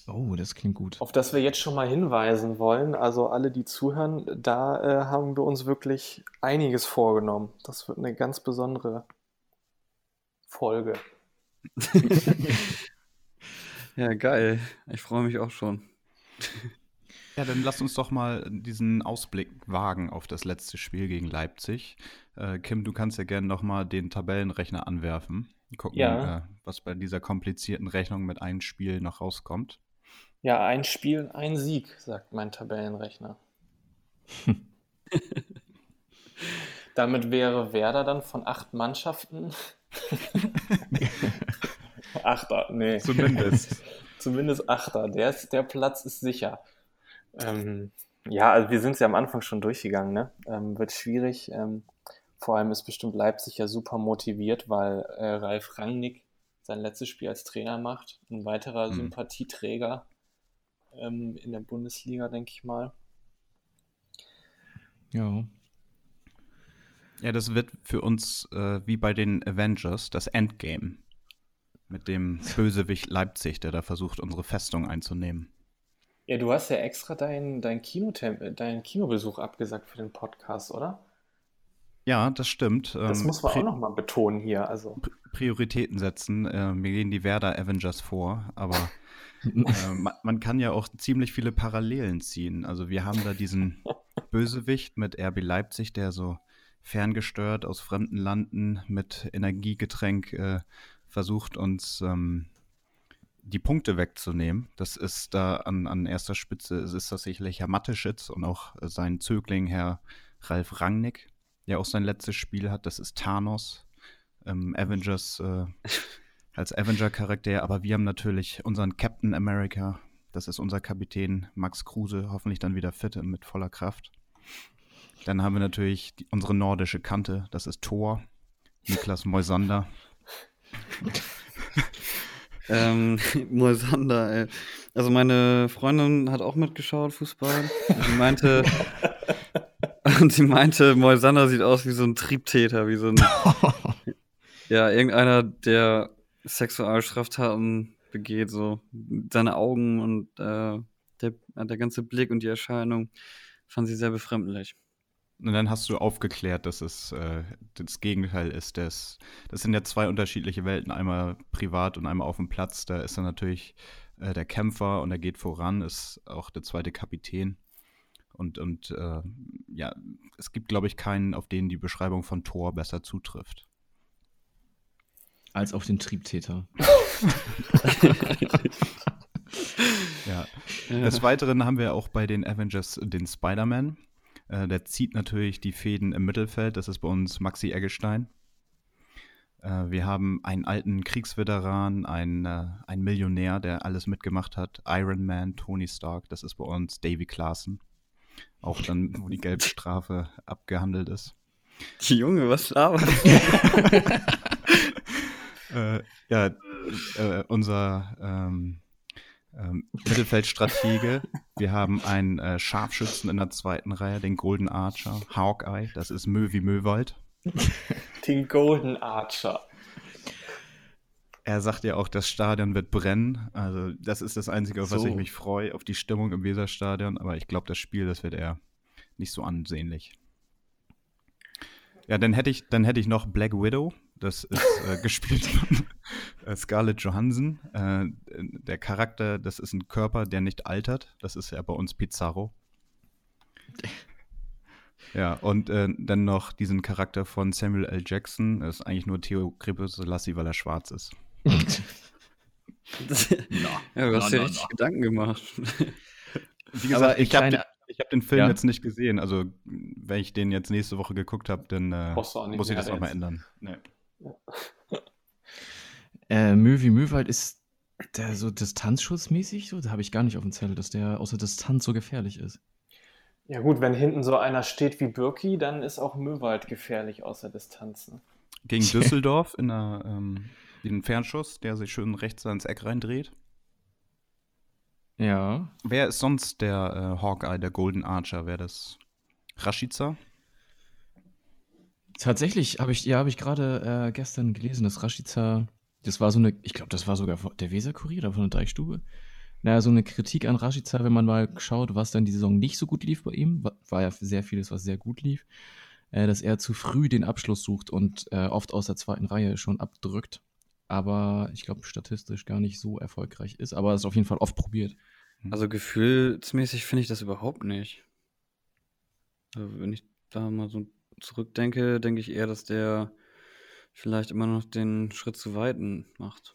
Oh, das klingt gut. Auf das wir jetzt schon mal hinweisen wollen. Also alle, die zuhören, da äh, haben wir uns wirklich einiges vorgenommen. Das wird eine ganz besondere Folge. Ja, geil. Ich freue mich auch schon. Ja, dann lasst uns doch mal diesen Ausblick wagen auf das letzte Spiel gegen Leipzig. Äh, Kim, du kannst ja gerne nochmal den Tabellenrechner anwerfen. Gucken, ja. äh, was bei dieser komplizierten Rechnung mit einem Spiel noch rauskommt. Ja, ein Spiel, ein Sieg, sagt mein Tabellenrechner. Damit wäre Werder dann von acht Mannschaften Achter, nee. Zumindest. Zumindest Achter. Der, ist, der Platz ist sicher. Ähm, ja, also wir sind es ja am Anfang schon durchgegangen, ne? Ähm, wird schwierig. Ähm, vor allem ist bestimmt Leipzig ja super motiviert, weil äh, Ralf Rangnick sein letztes Spiel als Trainer macht. Ein weiterer mhm. Sympathieträger ähm, in der Bundesliga, denke ich mal. Ja. Ja, das wird für uns äh, wie bei den Avengers das Endgame. Mit dem Bösewicht Leipzig, der da versucht, unsere Festung einzunehmen. Ja, du hast ja extra deinen dein Kinotem- dein Kinobesuch abgesagt für den Podcast, oder? Ja, das stimmt. Das ähm, muss man Pri- auch nochmal betonen hier. Also. Prioritäten setzen. Äh, mir gehen die Werder Avengers vor, aber äh, man, man kann ja auch ziemlich viele Parallelen ziehen. Also wir haben da diesen Bösewicht mit R B Leipzig, der so ferngesteuert aus fremden Landen mit Energiegetränk äh, versucht, uns ähm, die Punkte wegzunehmen. Das ist da an, an erster Spitze, es ist das sicherlich Herr Mateschitz und auch sein Zögling, Herr Ralf Rangnick, der auch sein letztes Spiel hat. Das ist Thanos, ähm, Avengers, äh, als Avenger-Charakter. Aber wir haben natürlich unseren Captain America, das ist unser Kapitän Max Kruse, hoffentlich dann wieder fit und mit voller Kraft. Dann haben wir natürlich die, unsere nordische Kante, das ist Thor, Niklas Moisander. ähm, Moisander, ey. Also meine Freundin hat auch mitgeschaut, Fußball. Sie meinte, und sie meinte, Moisander sieht aus wie so ein Triebtäter, wie so ein, ja, irgendeiner, der Sexualstraftaten begeht, so. Seine Augen und äh, der, der ganze Blick und die Erscheinung fand sie sehr befremdlich. Und dann hast du aufgeklärt, dass es äh, das Gegenteil ist. Das, das sind ja zwei unterschiedliche Welten, einmal privat und einmal auf dem Platz. Da ist dann natürlich äh, der Kämpfer und er geht voran, ist auch der zweite Kapitän. Und, und äh, ja, es gibt, glaube ich, keinen, auf den die Beschreibung von Thor besser zutrifft. Als auf den Triebtäter. Ja. Ja. Des Weiteren haben wir auch bei den Avengers den Spider-Man. Der zieht natürlich die Fäden im Mittelfeld. Das ist bei uns Maxi Eggestein. Wir haben einen alten Kriegsveteran, einen, einen Millionär, der alles mitgemacht hat. Iron Man, Tony Stark, das ist bei uns Davy Klaassen. Auch dann, wo die Gelbstrafe abgehandelt ist. Junge, was laberst du? Ja, äh, unser... Ähm, Ähm, Mittelfeldstratege. Wir haben einen äh, Scharfschützen in der zweiten Reihe, den Golden Archer, Hawkeye, das ist Möwi Möwald. Den Golden Archer. Er sagt ja auch, das Stadion wird brennen. Also das ist das Einzige, auf so. was ich mich freue, auf die Stimmung im Weserstadion. Aber ich glaube, das Spiel, das wird eher nicht so ansehnlich. Ja, dann hätte ich, dann hätte ich noch Black Widow. Das ist äh, gespielt von Scarlett Johansson. Äh, der Charakter, das ist ein Körper, der nicht altert. Das ist ja bei uns Pizarro. Ja, und äh, dann noch diesen Charakter von Samuel L. Jackson. Das ist eigentlich nur Theo Gebre Selassie, weil er schwarz ist. das, no, ja, du hast no, dir no, richtig no. Gedanken gemacht. Wie gesagt, Aber ich habe den, hab den Film ja. jetzt nicht gesehen. Also, wenn ich den jetzt nächste Woche geguckt habe, dann äh, muss ich das nochmal ändern. Nee. äh, Möwi Möwald ist der so distanzschutzmäßig, so? Da habe ich gar nicht auf dem Zettel, dass der außer Distanz so gefährlich ist. Ja gut, wenn hinten so einer steht wie Birki, dann ist auch Möwald gefährlich außer Distanz. Ne? Gegen Düsseldorf in einer, ähm, den Fernschuss, der sich schön rechts ans Eck reindreht. Ja. Wer ist sonst der äh, Hawkeye, der Golden Archer? Wer das? Rashica? Tatsächlich habe ich, ja, habe ich gerade äh, gestern gelesen, dass Rashica, das war so eine, ich glaube, das war sogar der Weser-Kurier oder von der Deichstube. Naja, so eine Kritik an Rashica, wenn man mal schaut, was dann die Saison nicht so gut lief bei ihm, war, war ja sehr vieles, was sehr gut lief, äh, dass er zu früh den Abschluss sucht und äh, oft aus der zweiten Reihe schon abdrückt, aber ich glaube, statistisch gar nicht so erfolgreich ist, aber es ist auf jeden Fall oft probiert. Also gefühlsmäßig finde ich das überhaupt nicht. Also, wenn ich da mal so zurückdenke, denke ich eher, dass der vielleicht immer noch den Schritt zu weiten macht.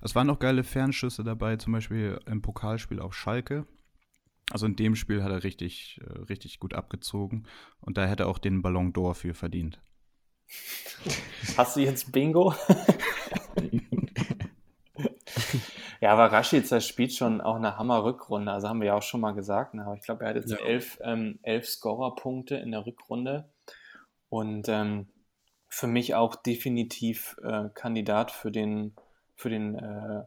Es waren auch geile Fernschüsse dabei, zum Beispiel im Pokalspiel auf Schalke. Also in dem Spiel hat er richtig, richtig gut abgezogen und da hätte er auch den Ballon d'Or für verdient. Hast du jetzt Bingo? Ja, aber Rashica spielt schon auch eine Hammer-Rückrunde, also haben wir ja auch schon mal gesagt, aber ich glaube, er hat jetzt ja. elf, ähm, elf Scorer-Punkte in der Rückrunde. Und ähm, für mich auch definitiv äh, Kandidat für den, für den äh,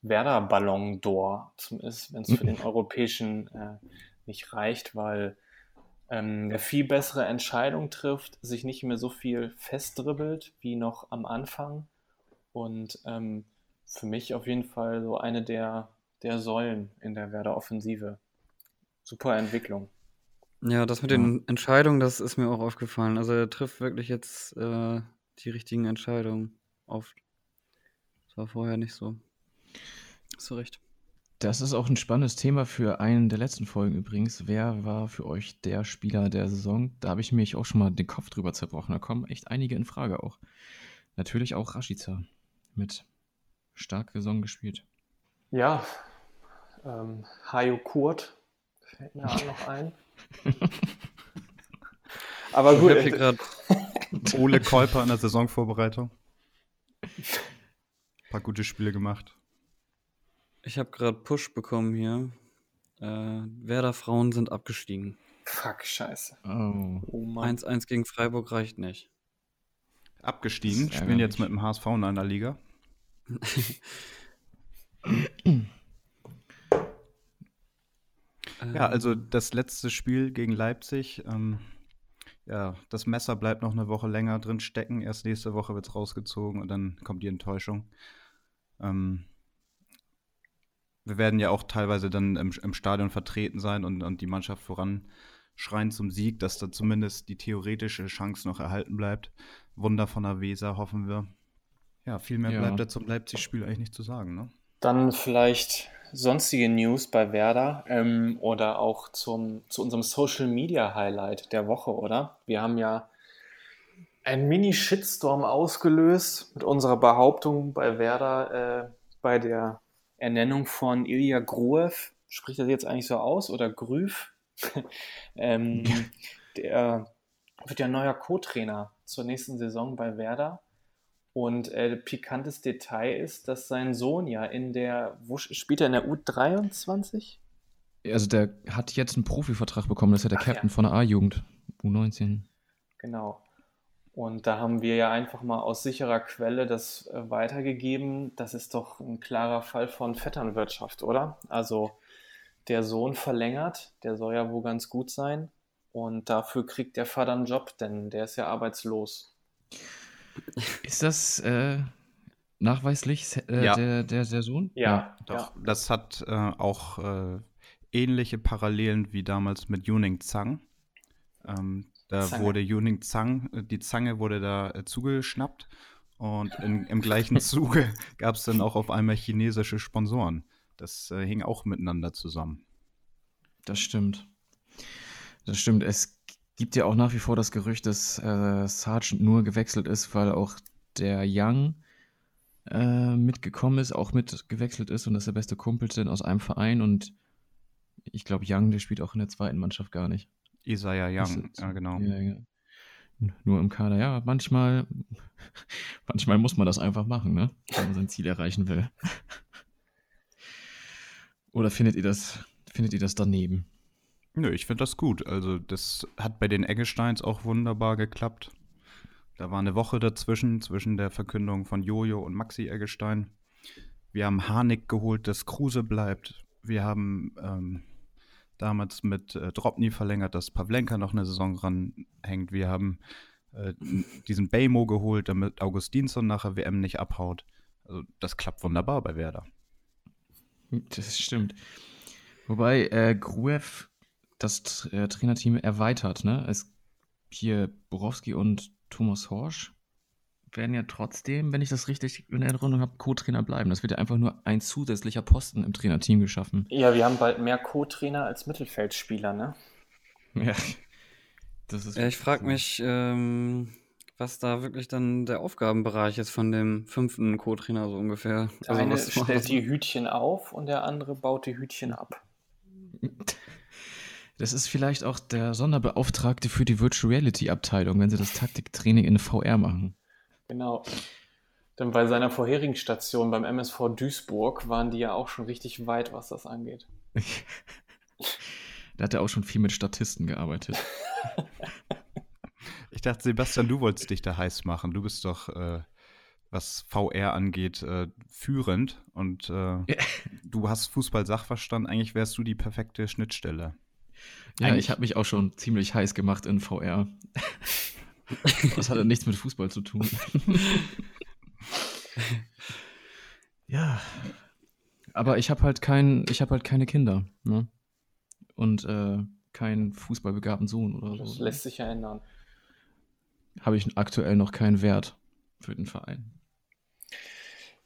Werder Ballon d'Or, zumindest wenn es für den europäischen äh, nicht reicht, weil ähm, der viel bessere Entscheidung trifft, sich nicht mehr so viel festdribbelt wie noch am Anfang und ähm, für mich auf jeden Fall so eine der, der Säulen in der Werder-Offensive. Super Entwicklung. Ja, das mit den Entscheidungen, das ist mir auch aufgefallen. Also er trifft wirklich jetzt äh, die richtigen Entscheidungen oft. Das war vorher nicht so. Hast du recht. Das ist auch ein spannendes Thema für einen der letzten Folgen übrigens. Wer war für euch der Spieler der Saison? Da habe ich mich auch schon mal den Kopf drüber zerbrochen. Da kommen echt einige in Frage auch. Natürlich auch Rashica mit stark Saison gespielt. Ja, ähm, Hajo Kurt fällt mir auch noch ein. Aber gut. Ich habe hier gerade Ole Kolper in der Saisonvorbereitung. Ein paar gute Spiele gemacht. Ich habe gerade Push bekommen hier. Äh, Werder Frauen sind abgestiegen. Fuck, scheiße. Oh. Oh Mann. eins eins gegen Freiburg reicht nicht. Abgestiegen, spielen jetzt mit dem H S V in einer Liga. Ja, also das letzte Spiel gegen Leipzig. Ähm, ja, das Messer bleibt noch eine Woche länger drin stecken. Erst nächste Woche wird es rausgezogen und dann kommt die Enttäuschung. Ähm, wir werden ja auch teilweise dann im, im Stadion vertreten sein und, und die Mannschaft voranschreien zum Sieg, dass da zumindest die theoretische Chance noch erhalten bleibt. Wunder von der Weser, hoffen wir. Ja, viel mehr ja. bleibt da zum Leipzig-Spiel eigentlich nicht zu sagen, ne? Dann vielleicht sonstige News bei Werder ähm, oder auch zum, zu unserem Social-Media-Highlight der Woche, oder? Wir haben ja einen Mini-Shitstorm ausgelöst mit unserer Behauptung bei Werder, äh, bei der Ernennung von Ilya Gruev. Spricht das jetzt eigentlich so aus? Oder Grüf? ähm, der wird ja neuer Co-Trainer zur nächsten Saison bei Werder. Und äh, pikantes Detail ist, dass sein Sohn ja in der, wo spielt er in der U dreiundzwanzig? Also der hat jetzt einen Profivertrag bekommen, das ist ja der Ach Captain ja. von der A-Jugend, U neunzehn. Genau. Und da haben wir ja einfach mal aus sicherer Quelle das äh, weitergegeben. Das ist doch ein klarer Fall von Vetternwirtschaft, oder? Also der Sohn verlängert, der soll ja wohl ganz gut sein. Und dafür kriegt der Vater einen Job, denn der ist ja arbeitslos. Ist das äh, nachweislich äh, ja. der, der, der Sohn? Ja, ja. Doch. Ja. Das hat äh, auch äh, ähnliche Parallelen wie damals mit Yuning Zhang. Ähm, da Zange. wurde Yuning Zhang, die Zange wurde da äh, zugeschnappt und in, im gleichen Zuge gab es dann auch auf einmal chinesische Sponsoren. Das äh, hing auch miteinander zusammen. Das stimmt. Das stimmt. Es gibt ja auch nach wie vor das Gerücht, dass äh, Sargent nur gewechselt ist, weil auch der Young äh, mitgekommen ist, auch mitgewechselt ist und dass der beste Kumpel sind aus einem Verein und ich glaube, Young, der spielt auch in der zweiten Mannschaft gar nicht. Isaiah Young, ist, ja genau. Ja, ja. Nur im Kader, ja, manchmal manchmal muss man das einfach machen, ne? Wenn man sein Ziel erreichen will. Oder findet ihr das, findet ihr das daneben? Nö, ich finde das gut. Also das hat bei den Eggesteins auch wunderbar geklappt. Da war eine Woche dazwischen, zwischen der Verkündung von Jojo und Maxi Eggestein. Wir haben Harnik geholt, dass Kruse bleibt. Wir haben ähm, damals mit äh, Drobny verlängert, dass Pavlenka noch eine Saison ranhängt. Wir haben äh, diesen Bejmo geholt, damit Augustinsson nach der W M nicht abhaut. Also das klappt wunderbar bei Werder. Das stimmt. Wobei äh, Gruev das äh, Trainerteam erweitert, ne? Es, hier Borowski und Thomas Horsch werden ja trotzdem, wenn ich das richtig in Erinnerung habe, Co-Trainer bleiben. Das wird ja einfach nur ein zusätzlicher Posten im Trainerteam geschaffen. Ja, wir haben bald mehr Co-Trainer als Mittelfeldspieler, ne? Ja. Das ist ja, ich frage mich, ähm, was da wirklich dann der Aufgabenbereich ist von dem fünften Co-Trainer so ungefähr. Der also, eine was stellt die Hütchen auf und der andere baut die Hütchen ab. Das ist vielleicht auch der Sonderbeauftragte für die Virtual Reality Abteilung, wenn sie das Taktiktraining in V R machen. Genau. Denn bei seiner vorherigen Station beim M S V Duisburg waren die ja auch schon richtig weit, was das angeht. Da hat er auch schon viel mit Statisten gearbeitet. Ich dachte, Sebastian, du wolltest dich da heiß machen. Du bist doch, äh, was V R angeht, äh, führend. Und äh, du hast Fußball-Sachverstand. Eigentlich wärst du die perfekte Schnittstelle. Ja, eigentlich, ich habe mich auch schon ziemlich heiß gemacht in V R. Das hatte nichts mit Fußball zu tun. Ja, Aber ich habe halt kein, ich habe halt keine Kinder, ne? Und äh, keinen fußballbegabten Sohn oder so. Das lässt sich ja ändern. Habe ich aktuell noch keinen Wert für den Verein.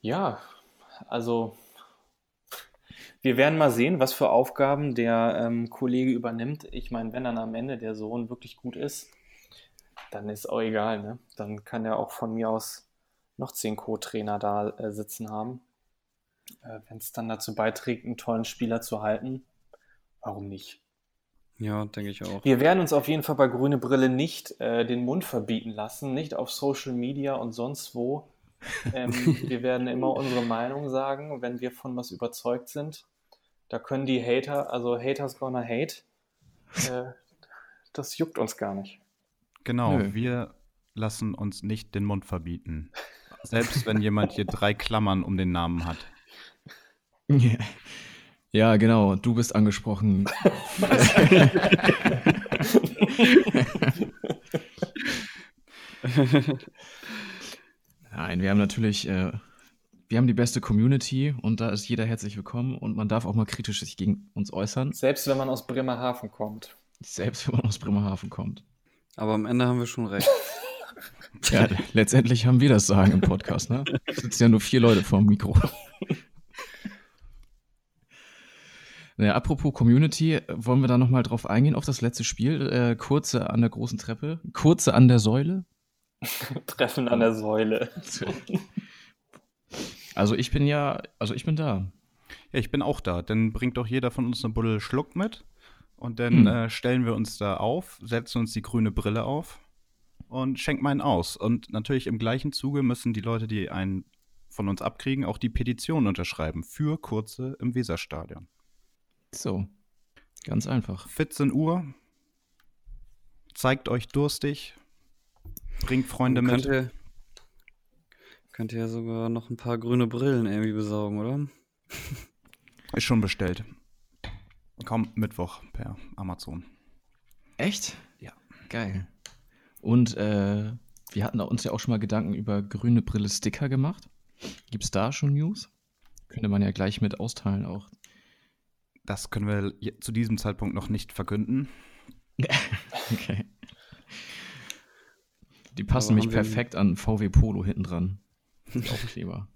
Ja, also wir werden mal sehen, was für Aufgaben der ähm, Kollege übernimmt. Ich meine, wenn dann am Ende der Sohn wirklich gut ist, dann ist auch egal, ne? Dann kann er auch von mir aus noch zehn Co-Trainer da äh, sitzen haben. Äh, wenn es dann dazu beiträgt, einen tollen Spieler zu halten, warum nicht? Ja, denke ich auch. Wir werden uns auf jeden Fall bei Grüne Brille nicht äh, den Mund verbieten lassen, nicht auf Social Media und sonst wo. Ähm, wir werden immer unsere Meinung sagen, wenn wir von was überzeugt sind. Da können die Hater, also Haters gonna hate, äh, das juckt uns gar nicht. Genau, nö. Wir lassen uns nicht den Mund verbieten. Selbst wenn jemand hier drei Klammern um den Namen hat. Yeah. Ja, genau, du bist angesprochen. Nein, wir haben natürlich, äh, wir haben die beste Community und da ist jeder herzlich willkommen und man darf auch mal kritisch sich gegen uns äußern. Selbst wenn man aus Bremerhaven kommt. Selbst wenn man aus Bremerhaven kommt. Aber am Ende haben wir schon recht. Ja, letztendlich haben wir das Sagen im Podcast, ne? Es sitzen ja nur vier Leute vorm Mikro. Naja, apropos Community, wollen wir da nochmal drauf eingehen, auf das letzte Spiel? Äh, Kurze an der großen Treppe, Kurze an der Säule. Treffen an der Säule. Also ich bin ja, also ich bin da. Ja, ich bin auch da. Dann bringt doch jeder von uns eine Buddel Schluck mit und dann mhm. äh, stellen wir uns da auf, setzen uns die grüne Brille auf und schenken einen aus. Und natürlich im gleichen Zuge müssen die Leute, die einen von uns abkriegen, auch die Petition unterschreiben für Kurze im Weserstadion. So, ganz einfach. vierzehn Uhr, zeigt euch durstig, bringt Freunde mit. Könnt ihr, könnt ihr ja sogar noch ein paar grüne Brillen irgendwie besaugen, oder? Ist schon bestellt. Kommt Mittwoch per Amazon. Echt? Ja. Geil. Und äh, wir hatten uns ja auch schon mal Gedanken über grüne Brille-Sticker gemacht. Gibt's da schon News? Könnte man ja gleich mit austeilen auch. Das können wir zu diesem Zeitpunkt noch nicht verkünden. Okay. Die passen aber nämlich perfekt an V W Polo hinten dran. Aufkleber.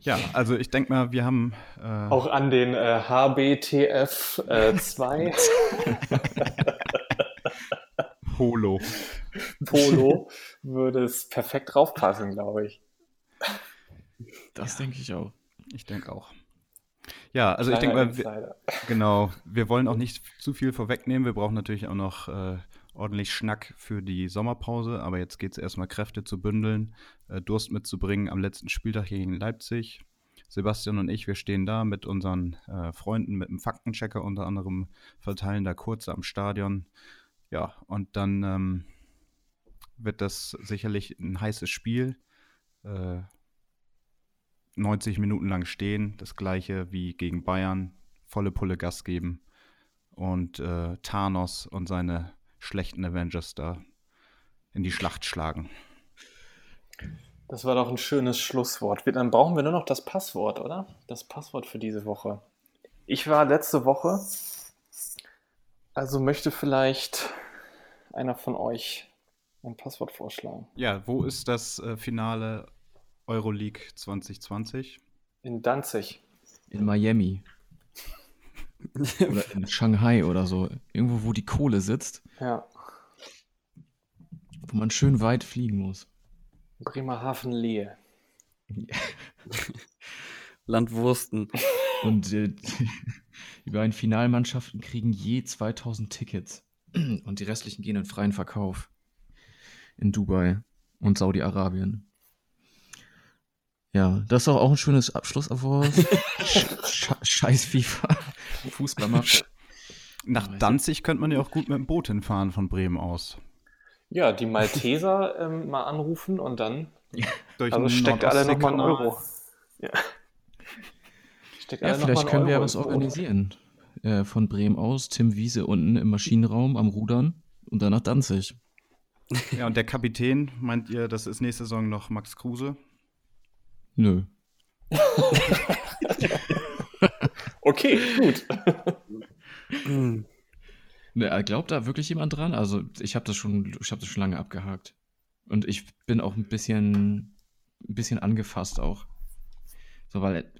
Ja, also ich denke mal, wir haben äh, auch an den äh, H B T F zwei Polo. Polo würde es perfekt draufpassen, glaube ich. Das ja. Denke ich auch. Ich denke auch. Ja, also Kleiner ich denke mal, wir, genau, wir wollen auch nicht zu viel vorwegnehmen. Wir brauchen natürlich auch noch äh, ordentlich Schnack für die Sommerpause. Aber jetzt geht es erstmal, Kräfte zu bündeln, äh, Durst mitzubringen am letzten Spieltag hier gegen Leipzig. Sebastian und ich, wir stehen da mit unseren äh, Freunden, mit einem Faktenchecker unter anderem, verteilen da Kurze am Stadion. Ja, und dann ähm, wird das sicherlich ein heißes Spiel. Äh, neunzig Minuten lang stehen, das gleiche wie gegen Bayern, volle Pulle Gas geben und äh, Thanos und seine schlechten Avengers da in die Schlacht schlagen. Das war doch ein schönes Schlusswort. Dann brauchen wir nur noch das Passwort, oder? Das Passwort für diese Woche. Ich war letzte Woche, also möchte vielleicht einer von euch ein Passwort vorschlagen. Ja, wo ist das äh, Finale Euroleague zwanzig zwanzig? In Danzig. In Miami. Oder in Shanghai oder so. Irgendwo, wo die Kohle sitzt. Ja. Wo man schön weit fliegen muss. Bremerhaven-Lehe. Landwursten. Und äh, die beiden Finalmannschaften kriegen je zweitausend Tickets. Und die restlichen gehen in freien Verkauf. In Dubai und Saudi-Arabien. Ja, das ist auch ein schönes Abschlusswort. Scheiß FIFA. Fußballmatch. Nach Danzig könnte man ja auch gut mit dem Boot hinfahren von Bremen aus. Ja, die Malteser ähm, mal anrufen und dann. Ja, durch also steckt alle nochmal einen Euro. Ja, steckt ja alle vielleicht noch mal können Euro wir ja was organisieren. Äh, von Bremen aus, Tim Wiese unten im Maschinenraum am Rudern und dann nach Danzig. Ja, und der Kapitän, meint ihr, das ist nächste Saison noch Max Kruse? Nö. Okay, gut. Ne, glaubt da wirklich jemand dran? Also ich habe das schon, ich habe das schon lange abgehakt. Und ich bin auch ein bisschen, ein bisschen angefasst auch. So, weil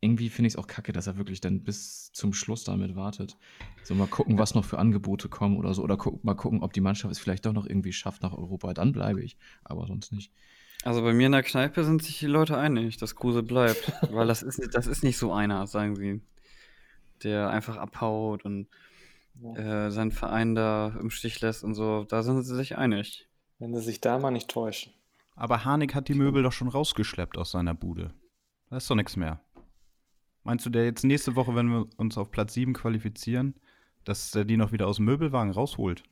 irgendwie finde ich es auch kacke, dass er wirklich dann bis zum Schluss damit wartet. So, mal gucken, was noch für Angebote kommen oder so. Oder gu- mal gucken, ob die Mannschaft es vielleicht doch noch irgendwie schafft nach Europa. Dann bleibe ich, aber sonst nicht. Also bei mir in der Kneipe sind sich die Leute einig, dass Kruse bleibt. Weil das ist, das ist nicht so einer, sagen sie, der einfach abhaut und ja. äh, seinen Verein da im Stich lässt und so. Da sind sie sich einig. Wenn sie sich da mal nicht täuschen. Aber Harnik hat die Möbel doch schon rausgeschleppt aus seiner Bude. Da ist doch nichts mehr. Meinst du, der jetzt nächste Woche, wenn wir uns auf Platz sieben qualifizieren, dass der die noch wieder aus dem Möbelwagen rausholt?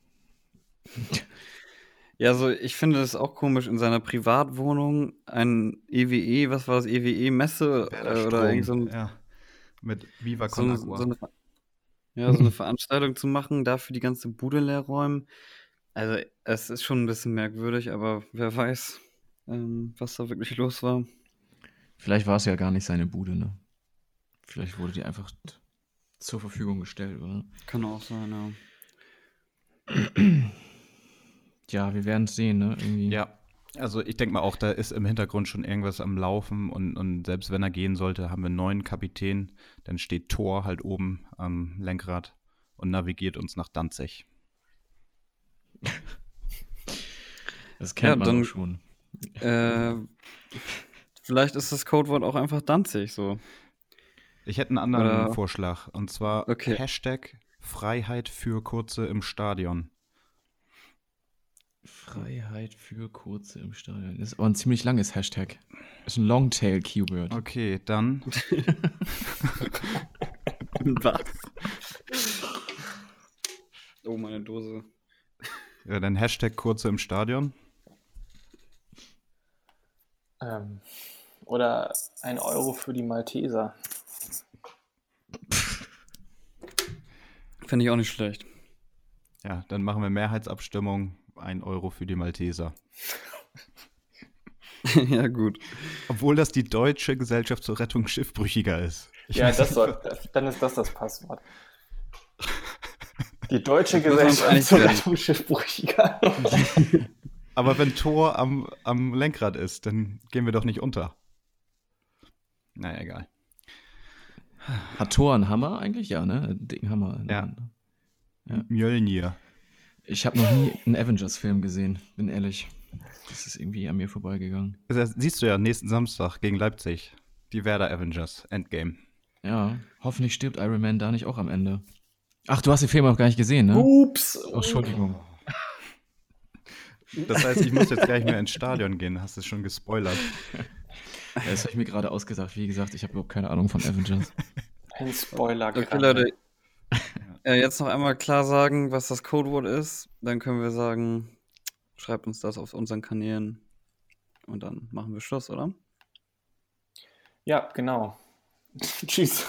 Ja, also ich finde das auch komisch, in seiner Privatwohnung ein E W E, was war das, E W E-Messe äh, oder irgend so ein, ja. Mit Viva Con Agua. So, so eine, ja, so eine Veranstaltung zu machen, dafür die ganze Bude leer räumen. Also es ist schon ein bisschen merkwürdig, aber wer weiß, ähm, was da wirklich los war. Vielleicht war es ja gar nicht seine Bude, ne? Vielleicht wurde die einfach t- zur Verfügung gestellt, oder? Kann auch sein, ja. Ja, wir werden es sehen, ne? Irgendwie. Ja, also ich denke mal auch, da ist im Hintergrund schon irgendwas am Laufen und, und selbst wenn er gehen sollte, haben wir einen neuen Kapitän, dann steht Thor halt oben am Lenkrad und navigiert uns nach Danzig. Das kennt ja, man dann, auch schon. Äh, vielleicht ist das Codewort auch einfach Danzig, so. Ich hätte einen anderen Oder? Vorschlag, und zwar okay. Hashtag Freiheit für Kurze im Stadion. Freiheit für Kurze im Stadion. Das ist aber ein ziemlich langes Hashtag. Das ist ein Longtail-Keyword. Okay, dann. Was? Oh, meine Dose. Ja, dann Hashtag Kurze im Stadion. Ähm, oder ein Euro für die Malteser. Finde ich auch nicht schlecht. Ja, dann machen wir Mehrheitsabstimmung. Ein Euro für die Malteser. Ja, gut. Obwohl das die Deutsche Gesellschaft zur Rettung Schiffbrüchiger ist. Ich ja, das soll, dann ist das das Passwort. Die Deutsche Gesellschaft zur Rettung Schiffbrüchiger. Aber wenn Thor am, am Lenkrad ist, dann gehen wir doch nicht unter. Naja, egal. Hat Thor einen Hammer eigentlich? Ja, ne? Einen dicken Hammer. Ja. Ja. Mjölnir. Ich habe noch nie einen Avengers-Film gesehen, bin ehrlich. Das ist irgendwie an mir vorbeigegangen. Das siehst du ja nächsten Samstag gegen Leipzig. Die Werder Avengers, Endgame. Ja, hoffentlich stirbt Iron Man da nicht auch am Ende. Ach, du hast den Film auch gar nicht gesehen, ne? Ups. Oh, Entschuldigung. Das heißt, ich muss jetzt gleich mehr ins Stadion gehen. Hast du es schon gespoilert? Das habe ich mir gerade ausgesagt. Wie gesagt, ich habe überhaupt keine Ahnung von Avengers. Ein Spoiler gerade. Okay, Leute. Ja, jetzt noch einmal klar sagen, was das Codewort ist. Dann können wir sagen, schreibt uns das auf unseren Kanälen und dann machen wir Schluss, oder? Ja, genau. Tschüss.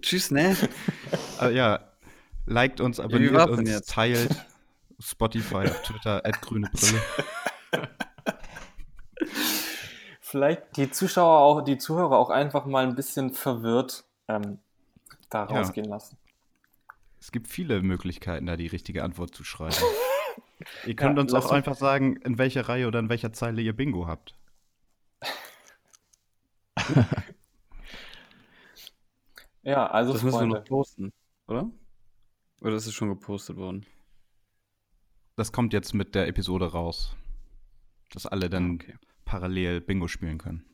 Tschüss, ne? Also, ja, liked uns, abonniert uns, jetzt? Teilt Spotify, auf Twitter, at Grüne Brille. Vielleicht die Zuschauer auch, die Zuhörer auch einfach mal ein bisschen verwirrt Ähm, da rausgehen ja. lassen. Es gibt viele Möglichkeiten, da die richtige Antwort zu schreiben. Ihr könnt ja, uns auch einfach sagen, in welcher Reihe oder in welcher Zeile ihr Bingo habt. Ja, also das Freunde. Müssen wir noch posten, oder? Oder ist es schon gepostet worden? Das kommt jetzt mit der Episode raus. Dass alle dann okay. parallel Bingo spielen können.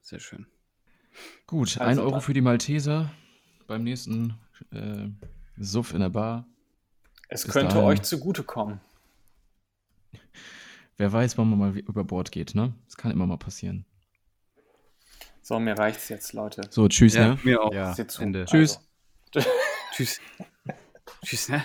Sehr schön. Gut, also ein Euro für die Malteser beim nächsten äh, Suff in der Bar. Es Bis könnte dahin. Euch zugutekommen. Wer weiß, wann man mal über Bord geht, ne? Das kann immer mal passieren. So, mir reicht's jetzt, Leute. So, tschüss, ja, ne? Mir auch. Ja, Ende. Tschüss. Also. Tschüss. Tschüss, ne?